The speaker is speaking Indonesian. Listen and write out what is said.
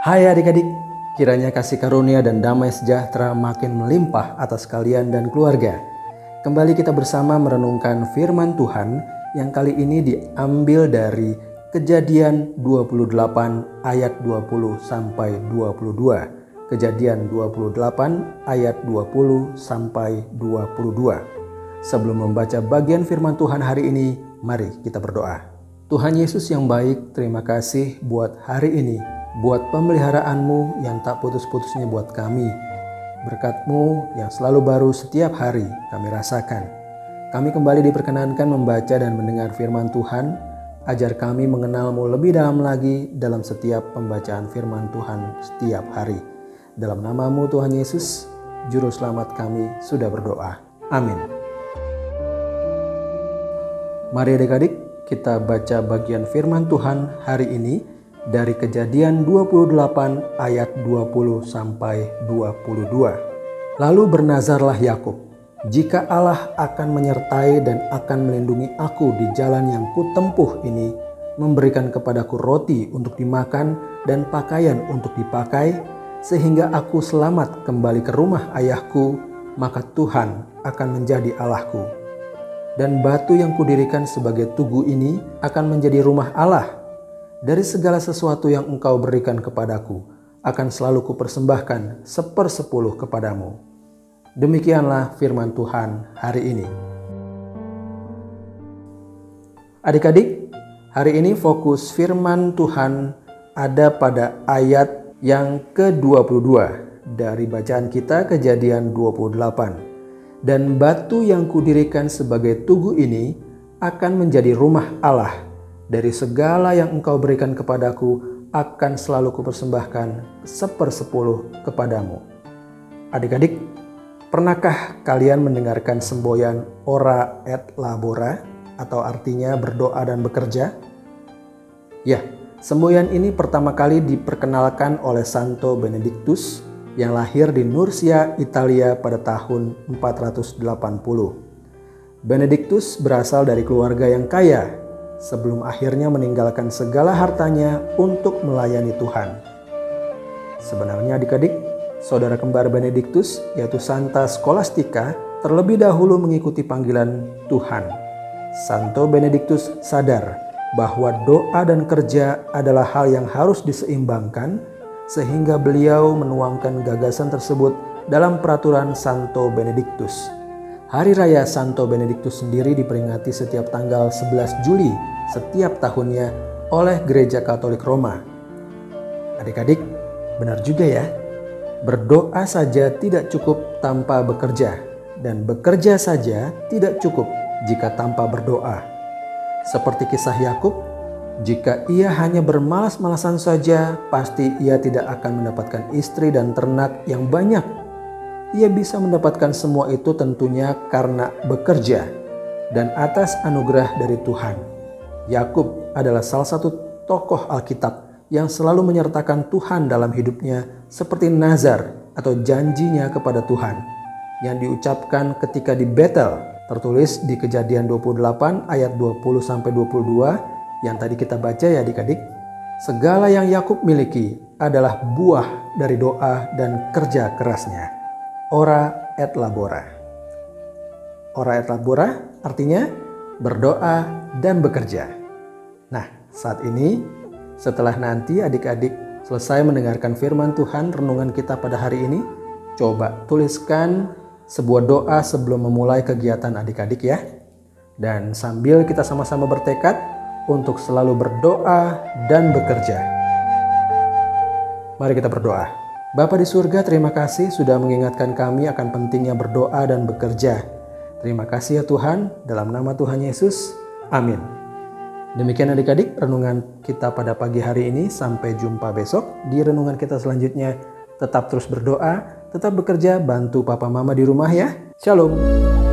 Hai adik-adik, kiranya kasih karunia dan damai sejahtera makin melimpah atas kalian dan keluarga. Kembali kita bersama merenungkan firman Tuhan yang kali ini diambil dari Kejadian 28 ayat 20 sampai 22. Kejadian 28 ayat 20 sampai 22. Sebelum membaca bagian firman Tuhan hari ini, mari kita berdoa. Tuhan Yesus yang baik, terima kasih buat hari ini. Buat pemeliharaanmu yang tak putus-putusnya buat kami. Berkatmu yang selalu baru setiap hari kami rasakan. Kami kembali diperkenankan membaca dan mendengar firman Tuhan. Ajar kami mengenalmu lebih dalam lagi dalam setiap pembacaan firman Tuhan setiap hari. Dalam namamu Tuhan Yesus, Juru Selamat kami sudah berdoa. Amin. Mari adik-adik kita baca bagian firman Tuhan hari ini. Dari Kejadian 28 ayat 20 sampai 22. Lalu bernazarlah Yakub, jika Allah akan menyertai dan akan melindungi aku di jalan yang kutempuh ini, memberikan kepadaku roti untuk dimakan dan pakaian untuk dipakai, sehingga aku selamat kembali ke rumah ayahku, maka Tuhan akan menjadi Allahku. Dan batu yang kudirikan sebagai tugu ini akan menjadi rumah Allah. Dari segala sesuatu yang engkau berikan kepadaku, akan selalu kupersembahkan 1/10 kepadamu. Demikianlah firman Tuhan hari ini. Adik-adik, hari ini fokus firman Tuhan ada pada ayat yang ke-22 dari bacaan kita Kejadian 28. Dan batu yang kudirikan sebagai tugu ini akan menjadi rumah Allah. Dari segala yang engkau berikan kepadaku, akan selalu kupersembahkan 1/10 kepadamu. Adik-adik, pernahkah kalian mendengarkan semboyan Ora et Labora atau artinya berdoa dan bekerja? Ya, semboyan ini pertama kali diperkenalkan oleh Santo Benediktus yang lahir di Nursia, Italia pada tahun 480. Benediktus berasal dari keluarga yang kaya, sebelum akhirnya meninggalkan segala hartanya untuk melayani Tuhan. Sebenarnya adik-adik, saudara kembar Benediktus yaitu Santa Scholastica terlebih dahulu mengikuti panggilan Tuhan. Santo Benediktus sadar bahwa doa dan kerja adalah hal yang harus diseimbangkan, sehingga beliau menuangkan gagasan tersebut dalam peraturan Santo Benediktus. Hari Raya Santo Benediktus sendiri diperingati setiap tanggal 11 Juli setiap tahunnya oleh Gereja Katolik Roma. Adik-adik, benar juga ya, berdoa saja tidak cukup tanpa bekerja, dan bekerja saja tidak cukup jika tanpa berdoa. Seperti kisah Yakub, jika ia hanya bermalas-malasan saja, pasti ia tidak akan mendapatkan istri dan ternak yang banyak. Ia bisa mendapatkan semua itu tentunya karena bekerja dan atas anugerah dari Tuhan. Yakub adalah salah satu tokoh Alkitab yang selalu menyertakan Tuhan dalam hidupnya, seperti nazar atau janjinya kepada Tuhan yang diucapkan ketika di Bethel, tertulis di Kejadian 28 ayat 20 sampai 22 yang tadi kita baca ya adik-adik. Segala yang Yakub miliki adalah buah dari doa dan kerja kerasnya. Ora et Labora. Ora et Labora artinya berdoa dan bekerja. Nah, saat ini setelah nanti adik-adik selesai mendengarkan firman Tuhan renungan kita pada hari ini, coba tuliskan sebuah doa sebelum memulai kegiatan adik-adik ya. Dan sambil kita sama-sama bertekad untuk selalu berdoa dan bekerja. Mari kita berdoa. Bapa di surga, terima kasih sudah mengingatkan kami akan pentingnya berdoa dan bekerja. Terima kasih ya Tuhan, dalam nama Tuhan Yesus. Amin. Demikian adik-adik renungan kita pada pagi hari ini. Sampai jumpa besok di renungan kita selanjutnya. Tetap terus berdoa, tetap bekerja, bantu papa mama di rumah ya. Shalom.